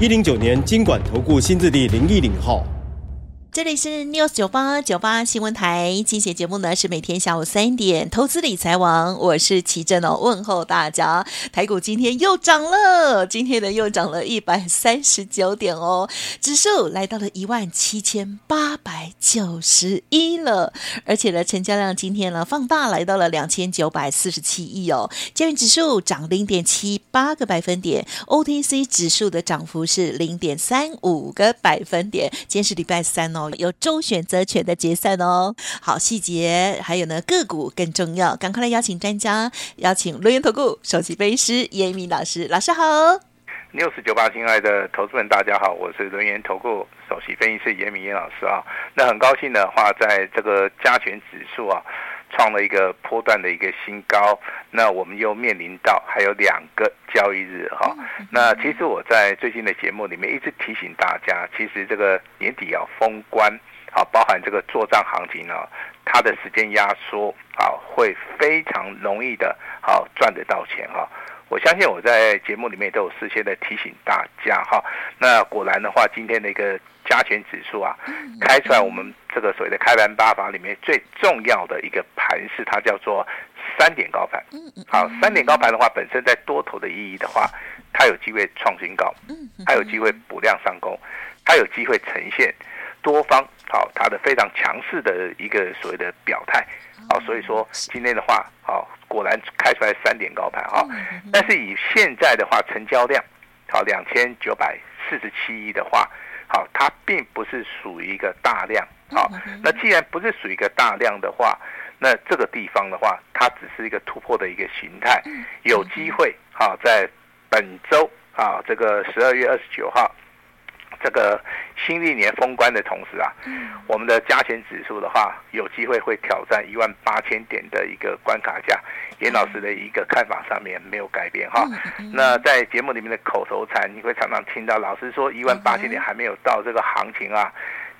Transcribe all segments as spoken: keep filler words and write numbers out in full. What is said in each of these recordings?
一零九年金管投顾新字第零一零号，这里是 News 九十八 九十八 新闻台。今天节目呢是每天下午三点，投资理财王，我是齐正哦，问候大家。台股今天又涨了，今天呢又涨了一百三十九点哦，指数来到了一万七千八百九十一了，而且呢成交量今天呢放大来到了两千九百四十七亿哦。加权指数涨 零点七八 个百分点， O T C 指数的涨幅是 零点三五 个百分点。今天是礼拜三哦，有周选择权的结算哦，好细节还有呢个股更重要，赶快来邀请专家，邀请轮源投顾首席分析师严益民老师，老师好。News 九十八亲爱的投资人大家好，我是轮源投顾首席分析师严益民老师啊。那很高兴的话，在这个加权指数啊创了一个波段的一个新高，那我们又面临到还有两个交易日哈、啊。那其实我在最近的节目里面一直提醒大家，其实这个年底要封关，好、啊，包含这个作战行情呢、啊，它的时间压缩，好、啊，会非常容易的，好、啊、赚得到钱哈、啊。我相信我在节目里面都有事先的提醒大家哈、啊。那果然的话，今天的一个加权指数啊，开出来我们这个所谓的开盘八法里面最重要的一个盘是它叫做三点高盘。好，三点高盘的话，本身在多头的意义的话，它有机会创新高，它有机会补量上攻，它有机会呈现多方好它的非常强势的一个所谓的表态。好，所以说今天的话，好果然开出来三点高盘啊。但是以现在的话，成交量好两千九百四十七亿的话。好，它并不是属于一个大量。好，那既然不是属于一个大量的话，那这个地方的话，它只是一个突破的一个形态，有机会。好，在本周啊，这个十二月二十九号，这个新历年封关的同时啊，我们的加权指数的话，有机会会挑战一万八千点的一个关卡价。严老师的一个看法上面没有改变哈。那在节目里面的口头禅，你会常常听到老师说一万八千点还没有到，这个行情啊，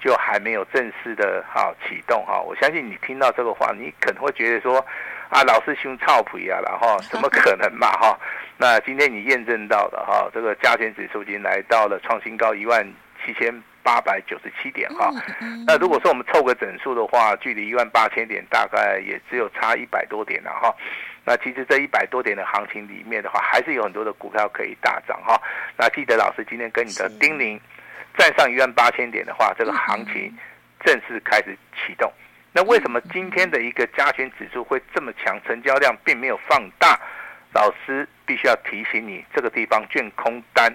就还没有正式的哈、啊、启动哈、啊。我相信你听到这个话，你可能会觉得说啊，老师胸操皮啊，然后怎么可能嘛哈、啊？那今天你验证到了哈、啊，这个加权指数已经来到了创新高一万七千八百九十七点哈、啊。那如果说我们凑个整数的话，距离一万八千点大概也只有差一百多点了、啊、哈。那其实这一百多点的行情里面的话，还是有很多的股票可以大涨哈。那记得老师今天跟你的叮咛，站上一万八千点的话，这个行情正式开始启动。那为什么今天的一个加权指数会这么强，成交量并没有放大？老师必须要提醒你，这个地方券空单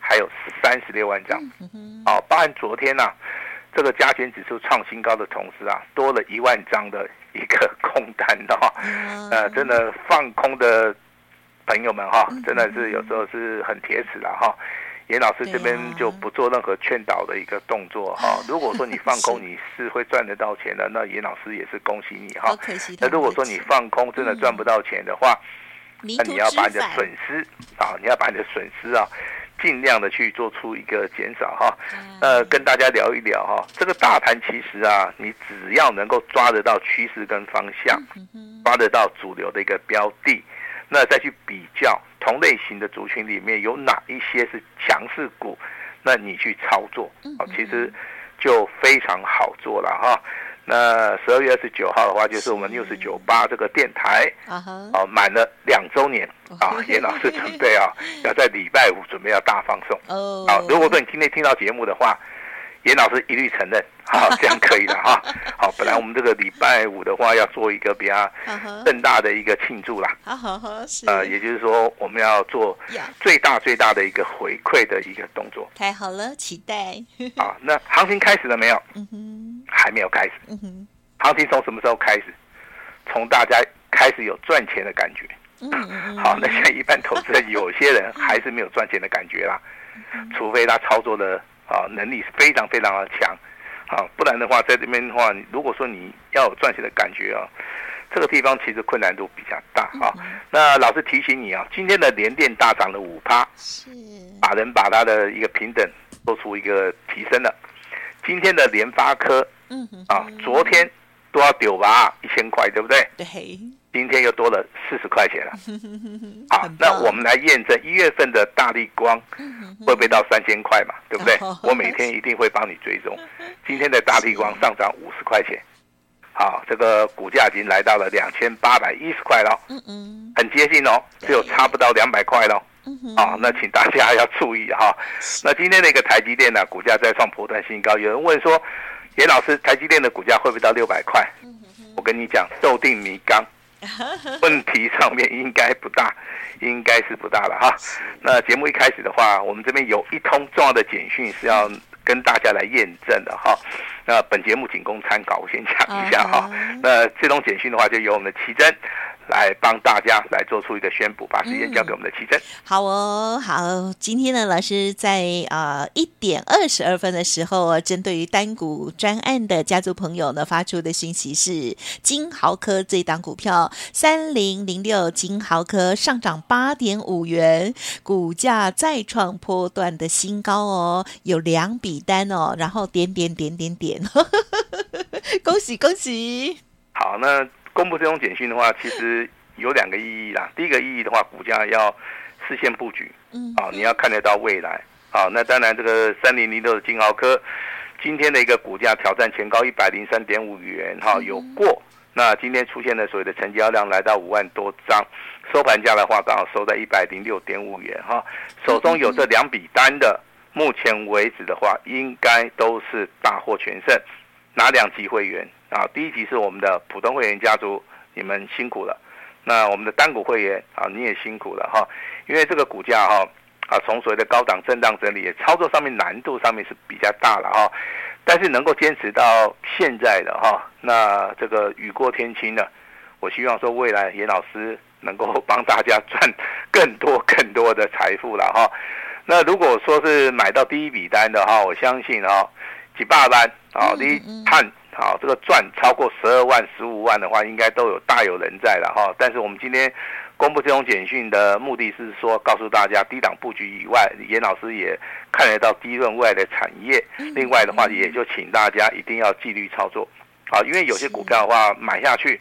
还有三十六万张。哦，包含昨天啊，这个加权指数创新高的同时啊，多了一万张的一个空单的、哦、呃，真的放空的朋友们哈、哦，真的是有时候是很铁齿了哈。严老师这边就不做任何劝导的一个动作哈、啊哦。如果说你放空你是会赚得到钱的，那严老师也是恭喜你哈。那如果说你放空真的赚不到钱的话，嗯、那你要把你的损失啊，你要把你的损失啊，尽量的去做出一个减少哈。呃，跟大家聊一聊哈，这个大盘其实啊，你只要能够抓得到趋势跟方向，抓得到主流的一个标的，那再去比较同类型的族群里面有哪一些是强势股，那你去操作，啊，其实就非常好做了哈。那十二月二十九号的话，就是我们 News 九十八这个电台啊满了两周年啊，严老师准备啊要在礼拜五准备要大放送啊。如果说你今天听到节目的话，严老师一律承认，好，这样可以了哈。好，本来我们这个礼拜五的话要做一个比较盛大的一个庆祝啦，呃，也就是说我们要做最大最大的一个回馈的一个动作。太好了，期待。啊，那行情开始了没有？嗯哼。还没有开始，行情从什么时候开始？从大家开始有赚钱的感觉，好，那像一般投资人有些人还是没有赚钱的感觉啦，除非他操作的啊能力非常非常的强，啊，不然的话在这边的话，如果说你要有赚钱的感觉啊，这个地方其实困难度比较大啊。那老师提醒你啊，今天的联电大涨了 百分之五， 是法人把它的一个平等做出一个提升了。今天的联发科，嗯啊，昨天都要丢吧一千块，对不对？对。今天又多了四十块钱了。好，那我们来验证一月份的大立光会不会到三千块嘛？对不对？我每天一定会帮你追踪。今天的大立光上涨五十块钱，好，这个股价已经来到了两千八百一十块了，嗯嗯，很接近哦，只有差不到两百块了。啊，那请大家要注意哈、啊。那今天的一个台积电呢、啊，股价再创波段新高。有人问说，严老师，台积电的股价会不会到六百块？我跟你讲，豆定米缸，问题上面应该不大，应该是不大了哈、啊。那节目一开始的话，我们这边有一通重要的简讯是要跟大家来验证的哈、啊。那本节目仅供参考，我先讲一下哈、啊。Uh-huh. 那这通简讯的话，就由我们的奇珍来帮大家来做出一个宣布，把时间交给我们的奇珍、嗯。好哦，好，今天呢，老师在啊一点二十二分的时候、啊，针对于单股专案的家族朋友呢，发出的讯息是：晶豪科这档股票三零零六，晶豪科上涨八点五元，股价再创波段的新高哦，有两笔单哦，然后点点点点点，恭喜恭喜！好，那公布这种简讯的话，其实有两个意义啦。第一个意义的话，股价要事先布局，嗯，啊，你要看得到未来，啊，那当然这个三零零六的晶豪科，今天的一个股价挑战前高一百零三点五元，哈、啊，有过。那今天出现的所谓的成交量来到五万多张，收盘价的话刚好收在一百零六点五元，哈、啊，手中有这两笔单的，目前为止的话，应该都是大获全胜。哪两级会员？啊，第一集是我们的普通会员家族，你们辛苦了。那我们的单股会员啊，你也辛苦了哈。因为这个股价哈啊，从所谓的高档震荡整理，操作上面难度上面是比较大了哈。但是能够坚持到现在的哈，那这个雨过天晴了。我希望说未来严老师能够帮大家赚更多更多的财富了哈。那如果说是买到第一笔单的哈，我相信哈，几百万啊，你看。好，这个赚超过十二万、十五万的话，应该都有大有人在了哈。但是我们今天公布这种简讯的目的是说，告诉大家低档布局以外，严老师也看得到低润未来的产业。另外的话，也就请大家一定要纪律操作，啊，因为有些股票的话买下去，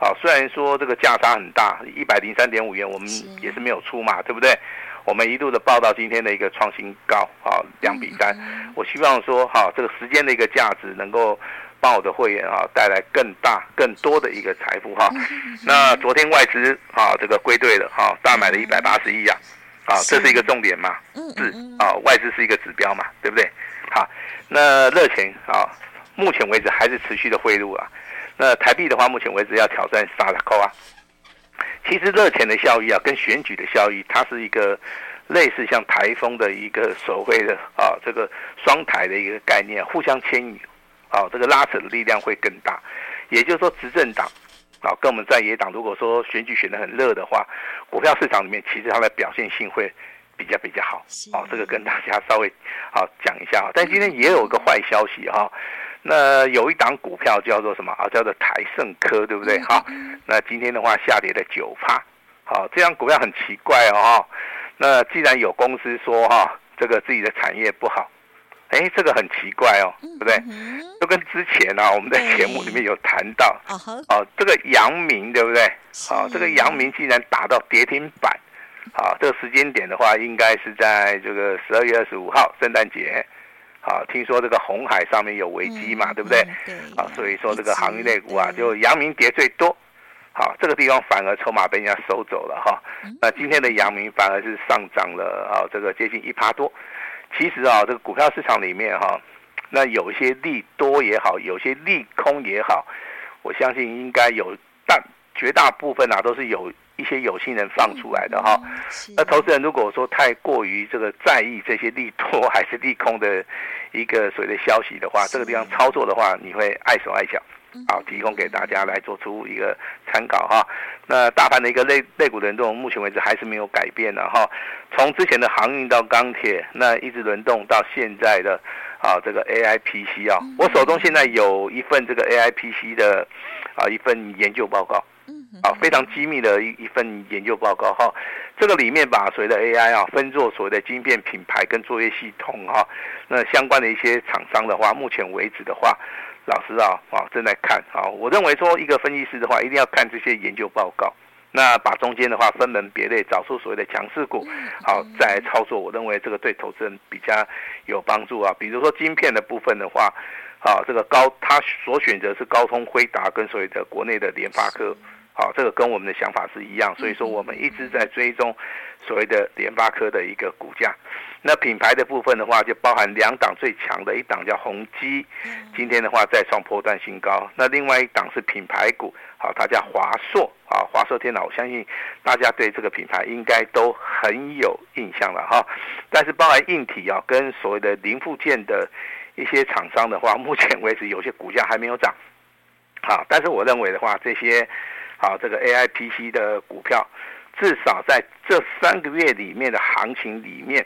啊，虽然说这个价差很大，一百零三点五元，我们也是没有出嘛，对不对？我们一度的报道今天的一个创新高，啊，两比三。我希望说，哈、啊，这个时间的一个价值能够帮我的会员啊带来更大更多的一个财富哈、啊。那昨天外资啊这个归队了哈、啊，大买了一百八十亿啊，啊这是一个重点嘛，是啊外资是一个指标嘛，对不对？好，那热钱啊，目前为止还是持续的汇入啊。那台币的话，目前为止要挑战三十块啊。其实热钱的效益啊，跟选举的效益，它是一个类似像台风的一个所谓的啊这个双台的一个概念，互相牵引。哦，这个拉扯的力量会更大，也就是说执政党，哦，跟我们在野党，如果说选举选得很热的话，股票市场里面其实它的表现性会比较比较好，哦，这个跟大家稍微好、哦、讲一下。但今天也有一个坏消息哈、哦，那有一档股票叫做什么啊？叫做台盛科，对不对？好、哦，那今天的话下跌了九趴，好、哦，这样股票很奇怪哦。那既然有公司说哈、哦，这个自己的产业不好。哎，这个很奇怪哦，对不对？就跟之前啊，我们在节目里面有谈到，哦，这个阳明，对不对？哦，这个阳明竟然打到跌停板，啊、哦，这个时间点的话，应该是在这个十二月二十五号，圣诞节。啊，听说这个红海上面有危机嘛，嗯、对不对？啊、哦，所以说这个航运类股啊，就阳明跌最多。好，这个地方反而筹码被人家收走了哈。那、哦、今天的阳明反而是上涨了啊、哦，这个接近一%多。其实啊，这个股票市场里面哈、啊，那有些利多也好，有些利空也好，我相信应该有但绝大部分啊都是有一些有心人放出来的哈、啊。那投资人如果说太过于这个在意这些利多还是利空的一个所谓的消息的话，这个地方操作的话，你会碍手碍脚。好、啊、提供给大家来做出一个参考哈、啊。那大盘的一个类类股轮动，目前为止还是没有改变的哈。从、啊、之前的航运到钢铁，那一直轮动到现在的啊这个 A I P C 啊，我手中现在有一份这个 A I P C 的啊一份研究报告。啊，非常机密的 一, 一份研究报告哈、啊，这个里面把所谓的 A I 啊分作所谓的晶片品牌跟作业系统哈、啊，那相关的一些厂商的话，目前为止的话，老师啊啊正在看啊，我认为说一个分析师的话，一定要看这些研究报告，那把中间的话分门别类，找出所谓的强势股，好、啊、再操作，我认为这个对投资人比较有帮助啊。比如说晶片的部分的话，啊这个高他所选择是高通、辉达跟所谓的国内的联发科。好、哦，这个跟我们的想法是一样，所以说我们一直在追踪所谓的联发科的一个股价。那品牌的部分的话，就包含两档最强的，一档叫宏基，今天的话再创波段新高。那另外一档是品牌股，好、哦，它叫华硕，啊、哦，华硕电脑，我相信大家对这个品牌应该都很有印象了哈、哦。但是包含硬体啊、哦，跟所谓的零附件的一些厂商的话，目前为止有些股价还没有涨，好、哦，但是我认为的话，这些。好，这个 A I P C 的股票，至少在这三个月里面的行情里面，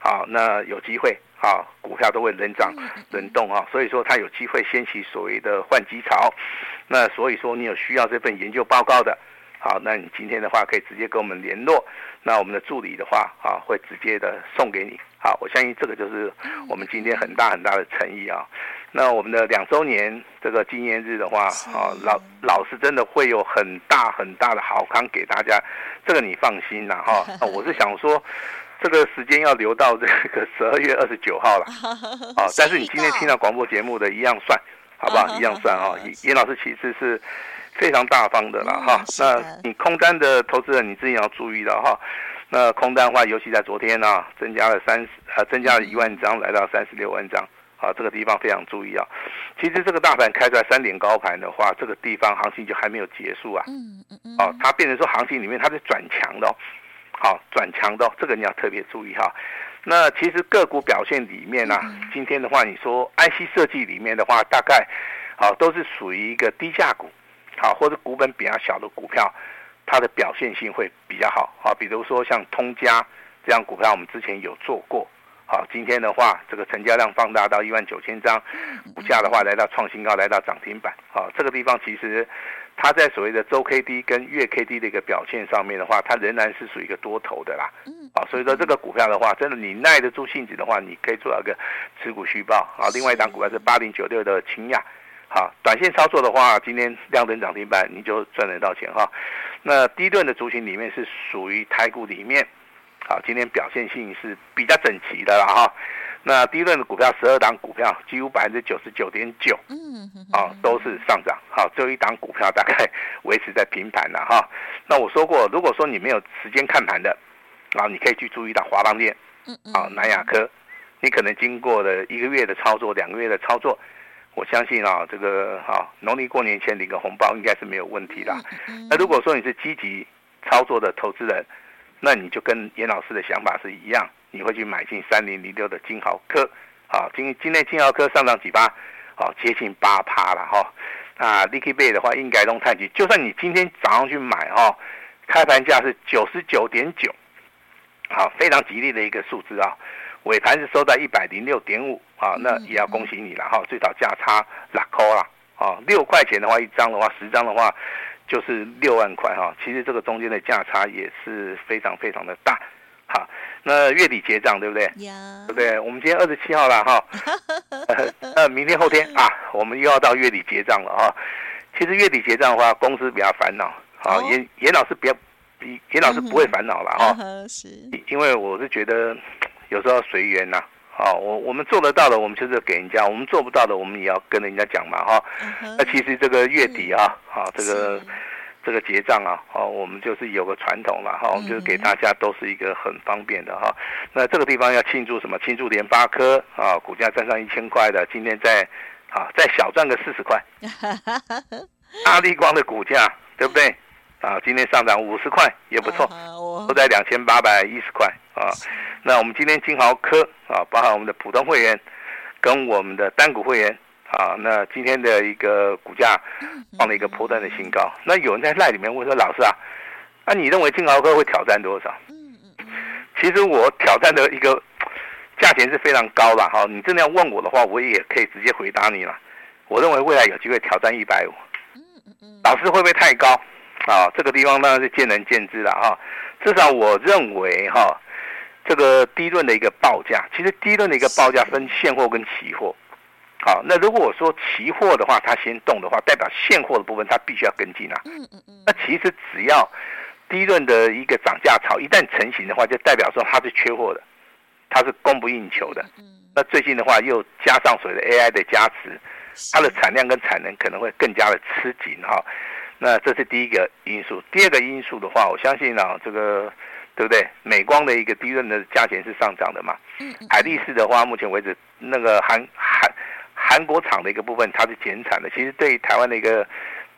好，那有机会，好，股票都会轮涨轮动啊，所以说它有机会掀起所谓的换机潮。那所以说你有需要这份研究报告的，好，那你今天的话可以直接跟我们联络，那我们的助理的话，啊，会直接的送给你。好，我相信这个就是我们今天很大很大的诚意啊。那我们的两周年这个纪念日的话，啊，老老师真的会有很大很大的好康给大家，这个你放心啦、啊、哈、啊。我是想说，这个时间要留到这个十二月二十九号了，啊，但是你今天听到广播节目的一样算，好不好？一样算啊。严老师其实是非常大方的啦，哈、嗯啊。那你空单的投资人，你自己要注意了哈。啊那空单的话，尤其在昨天啊，增加了三十啊，增加了一万张，来到三十六万张，啊，这个地方非常注意啊。其实这个大盘开出来三连高盘的话，这个地方行情就还没有结束啊。嗯嗯嗯。哦，它变成说行情里面它是转强的哦，好、哦，转强的、哦，这个你要特别注意哈、啊。那其实个股表现里面啊，嗯嗯今天的话，你说 I C 设计里面的话，大概啊都是属于一个低价股，好、啊，或者股本比较小的股票。它的表现性会比较好啊，比如说像通家这样股票，我们之前有做过。好，今天的话，这个成交量放大到一万九千张，股价的话来到创新高，来到涨停板。好，这个地方其实它在所谓的周 K D 跟月 K D 的一个表现上面的话，它仍然是属于一个多头的啦。好，所以说这个股票的话，真的你耐得住性子的话，你可以做到一个持股续报。好，另外一档股票是八零九六的秦亚。好，短线操作的话，今天亮灯涨停板你就赚得到钱哈。那低顿的族群里面是属于台股里面，好，今天表现性是比较整齐的啦哈。那低顿的股票十二档股票几乎百分之九十九点九，嗯，啊，都是上涨。好，只有一档股票大概维持在平盘了哈。那我说过，如果说你没有时间看盘的，啊，你可以去注意到华邦电，啊，南亚科，你可能经过了一个月的操作，两个月的操作。我相信啊，这个啊，农历过年前领个红包应该是没有问题啦。那如果说你是积极操作的投资人，那你就跟严老师的想法是一样，你会去买进三零零六的晶豪科。啊，今今天晶豪科上涨几趴，啊，接近八趴了哈。啊 ，Licky Bay 的话，应该弄太极，就算你今天早上去买哈、啊，开盘价是九十九点九，好，非常吉利的一个数字啊。尾盘是收在 一百零六点五 啊，那也要恭喜你了哈、啊，最少价差六块啦，啊，六块钱的话一张的话，十张的话就是六万块哈、啊，其实这个中间的价差也是非常非常的大，好、啊，那月底结账对不对？ Yeah. 对不对？我们今天二十七号了哈、啊，呃，那明天后天啊，我们又要到月底结账了啊，其实月底结账的话，公司比较烦恼，好、啊，严严老师比较，严老师不会烦恼了哈，是、啊，因为我是觉得。有时候随缘呐，好、哦，我我们做得到的，我们就是给人家；我们做不到的，我们也要跟人家讲嘛，哈、哦。Uh-huh. 那其实这个月底啊，好、哦，这个这个结账啊，哦，我们就是有个传统了，哈、哦，我们就是给大家都是一个很方便的哈、哦。那这个地方要庆祝什么？庆祝联发科啊、哦，股价站上一千块的，今天再啊再小赚个四十块。大立光的股价对不对？啊，今天上涨五十块也不错，都在两千八百一十块啊。那我们今天晶豪科啊，包含我们的普通会员跟我们的单股会员啊，那今天的一个股价放了一个波段的新高。那有人在赖里面问说，老师啊，那、啊、你认为晶豪科会挑战多少？其实我挑战的一个价钱是非常高了哈，你真的要问我的话，我也可以直接回答你了。我认为未来有机会挑战一百五十。老师会不会太高啊？这个地方当然是见仁见智了哈。至少我认为哈、啊，这个低论的一个报价，其实低论的一个报价分现货跟期货。好，那如果我说期货的话，它先动的话，代表现货的部分它必须要跟进啊。那其实只要低论的一个涨价潮一旦成型的话，就代表说它是缺货的，它是供不应求的。那最近的话又加上所谓的 A I 的加持，它的产量跟产能可能会更加的吃紧哈。那这是第一个因素。第二个因素的话，我相信啊，这个对不对？美光的一个低润的价钱是上涨的嘛？海力士的话，目前为止那个韩韩韩国厂的一个部分它是减产的，其实对于台湾的一个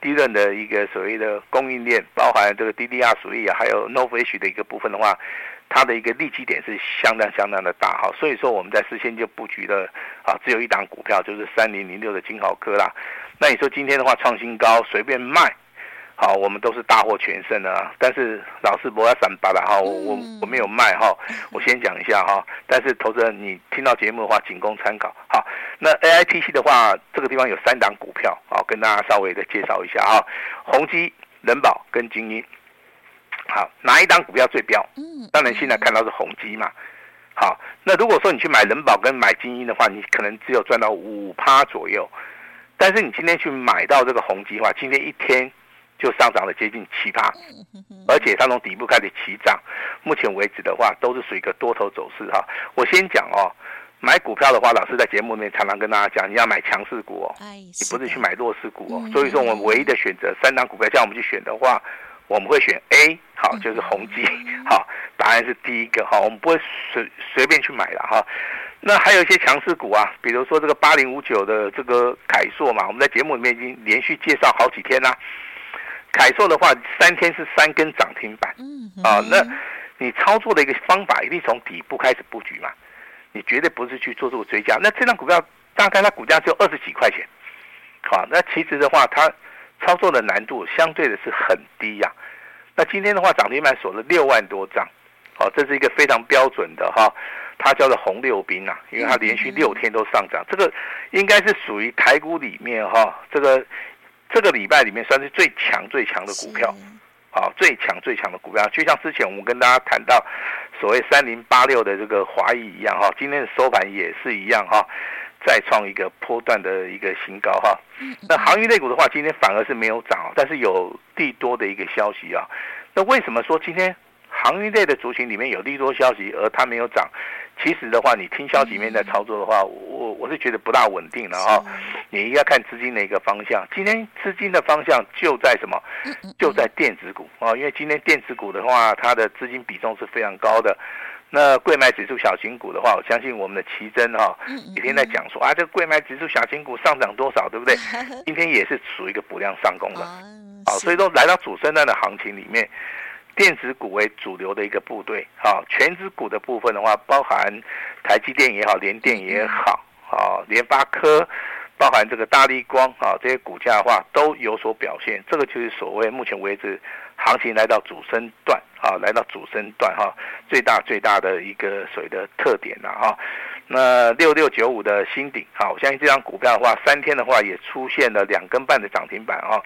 低润的一个所谓的供应链，包含这个 D D R 属于啊，还有 N O V H 的一个部分的话，它的一个利基点是相当相当的大哈，所以说我们在事先就布局了啊，只有一档股票就是三零零六的晶豪科啦。那你说今天的话创新高随便卖，好，我们都是大获全胜的、啊。但是老师不要三八了哈，我我我没有卖哈，我先讲一下哈。但是投资人你听到节目的话，仅供参考。好，那 A I P C 的话，这个地方有三档股票，好，跟大家稍微的介绍一下哈。宏基、人保跟精英。好，哪一档股票最标？当然现在看到是宏基嘛。好，那如果说你去买人保跟买精英的话，你可能只有赚到 百分之五 左右。但是你今天去买到这个宏基的话，今天一天就上涨了接近 百分之七， 而且它从底部开始起涨，目前为止的话都是属于一个多头走势哈。我先讲哦，买股票的话，老师在节目里面常常跟大家讲，你要买强势股哦，你不是去买弱势股哦。所以说我们唯一的选择三档股票，叫我们去选的话，我们会选 A， 好，就是宏基，好，答案是第一个哈，我们不会随随便去买了哈。那还有一些强势股啊，比如说这个八零五九的这个凯硕嘛，我们在节目里面已经连续介绍好几天啦、啊。凯硕的话，三天是三根涨停板，啊，那你操作的一个方法一定从底部开始布局嘛，你绝对不是去做出追加。那这张股票大概它股价只有二十几块钱，啊，那其实的话，它操作的难度相对的是很低呀、啊。那今天的话，涨停板锁了六万多张，哦、啊，这是一个非常标准的哈、啊，它叫做红六兵啊，因为它连续六天都上涨，这个应该是属于台股里面哈、啊、这个。这个礼拜里面算是最强最强的股票，啊，最强最强的股票，就像之前我们跟大家谈到所谓三零八六的这个华谊一样哈，今天的收盘也是一样哈，再创一个波段的一个新高哈。那航运类股的话，今天反而是没有涨，但是有利多的一个消息啊。那为什么说今天航运类的族群里面有利多消息，而它没有涨？其实的话，你听消息面在操作的话，我我是觉得不大稳定了哈。你应该看资金的一个方向。今天资金的方向就在什么？就在电子股啊，因为今天电子股的话，它的资金比重是非常高的。那贵买指数小型股的话，我相信我们的奇珍哈，每天在讲说啊，这贵买指数小型股上涨多少，对不对？今天也是属于一个补量上攻的，好，所以说来到主升段的行情里面。电子股为主流的一个部队，啊，全指股的部分的话，包含台积电也好，联电也好，啊，联发科，包含这个大立光啊，这些股价的话都有所表现。这个就是所谓目前为止行情来到主升段啊，来到主升段哈、啊，最大最大的一个所谓的特点啦、啊、哈、啊。那六六九五的新鼎，好，我相信这张股票的话，三天的话也出现了两根半的涨停板啊。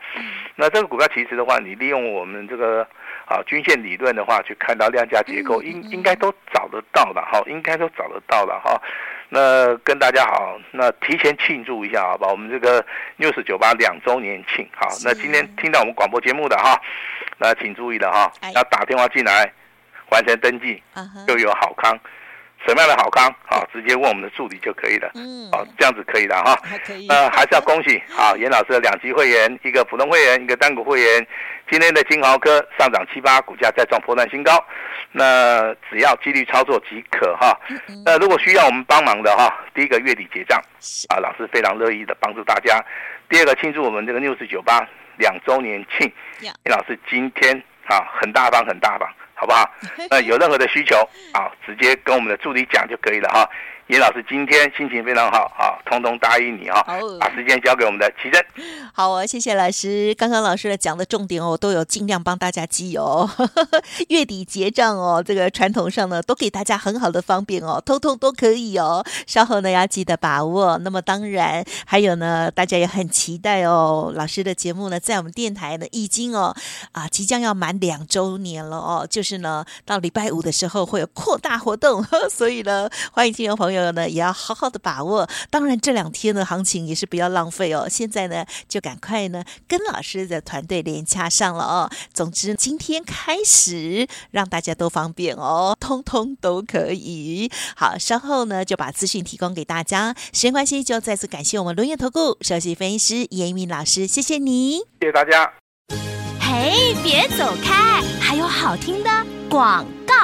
那这个股票其实的话，你利用我们这个啊均线理论的话，去看到量价结构，应应该都找得到了哈，应该都找得到了哈。那跟大家好，那提前庆祝一下好吧，我们这个 News 九十八 两周年庆，好，那今天听到我们广播节目的哈，那请注意了哈，要打电话进来完成登记，就有好康。什么样的好康啊？直接问我们的助理就可以了。嗯，好、啊，这样子可以了哈。那、啊、还是要恭喜啊，严老师的两级会员，一个普通会员，一个单股会员。今天的晶豪科上涨七八，股价再创波段新高。那只要纪律操作即可哈。那、啊、如果需要我们帮忙的哈、啊，第一个月底结账啊，老师非常乐意的帮助大家。第二个庆祝我们这个 News 九十八 两周年庆，严老师今天啊很大方很大方。好不好？那有任何的需求啊，直接跟我们的助理讲就可以了哈。尹老师今天心情非常好啊，通通答应你啊，把时间交给我们的奇珍。好啊，谢谢老师。刚刚老师讲的重点哦，都有尽量帮大家记哦。月底结账哦，这个传统上呢，都给大家很好的方便哦，通通都可以哦。稍后呢要记得把握。那么当然还有呢，大家也很期待哦，老师的节目呢，在我们电台呢已经哦啊即将要满两周年了哦，就是呢到礼拜五的时候会有扩大活动，所以呢，欢迎亲友朋友。也要好好的把握，当然这两天的行情也是不要浪费哦。现在呢，就赶快呢跟老师的团队连洽上了哦。总之，今天开始让大家都方便哦，通通都可以。好，稍后呢就把资讯提供给大家。时间关系，就再次感谢我们轮元投顾首席分析师严一鸣老师，谢谢你，谢谢大家。嘿，别走开，还有好听的广告。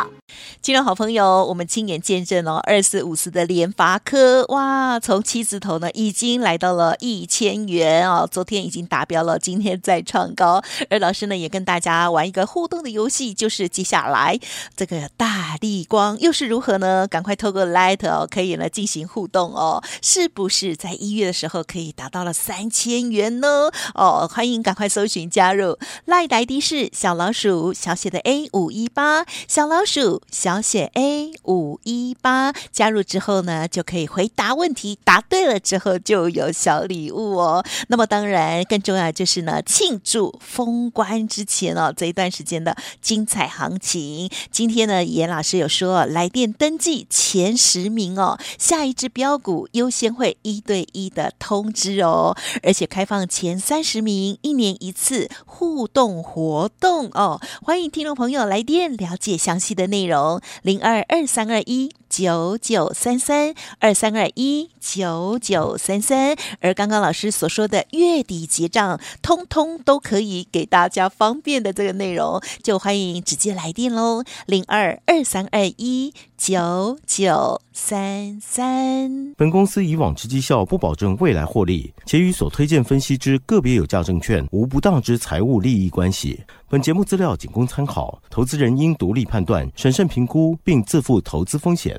亲爱好朋友，我们亲眼见证哦，二四五四的联发科，哇，从七字头呢已经来到了一千元哦，昨天已经达标了，今天再创高。而老师呢也跟大家玩一个互动的游戏，就是接下来这个大立光又是如何呢？赶快透过 Light 哦，可以呢进行互动哦，是不是在一月的时候可以达到了三千元呢？哦，欢迎赶快搜寻加入 Light 的 I D 是小老鼠小写的 A 五一八小老鼠小。小写 A 五一八 加入之后呢就可以回答问题，答对了之后就有小礼物哦。那么当然更重要的就是呢庆祝封关之前哦这一段时间的精彩行情。今天呢严老师有说来电登记前十名哦，下一支标股优先会一对一的通知哦，而且开放前三十名一年一次互动活动哦，欢迎听众朋友来电了解详细的内容。零二二三二一九九三三二三二一九九三三，而刚刚老师所说的月底结账，通通都可以给大家方便的这个内容，就欢迎直接来电喽，零二二三二一九九三三。本公司以往之绩效不保证未来获利，且与所推荐分析之个别有价证券无不当之财务利益关系。本节目资料仅供参考，投资人应独立判断、审慎评估，并自负投资风险。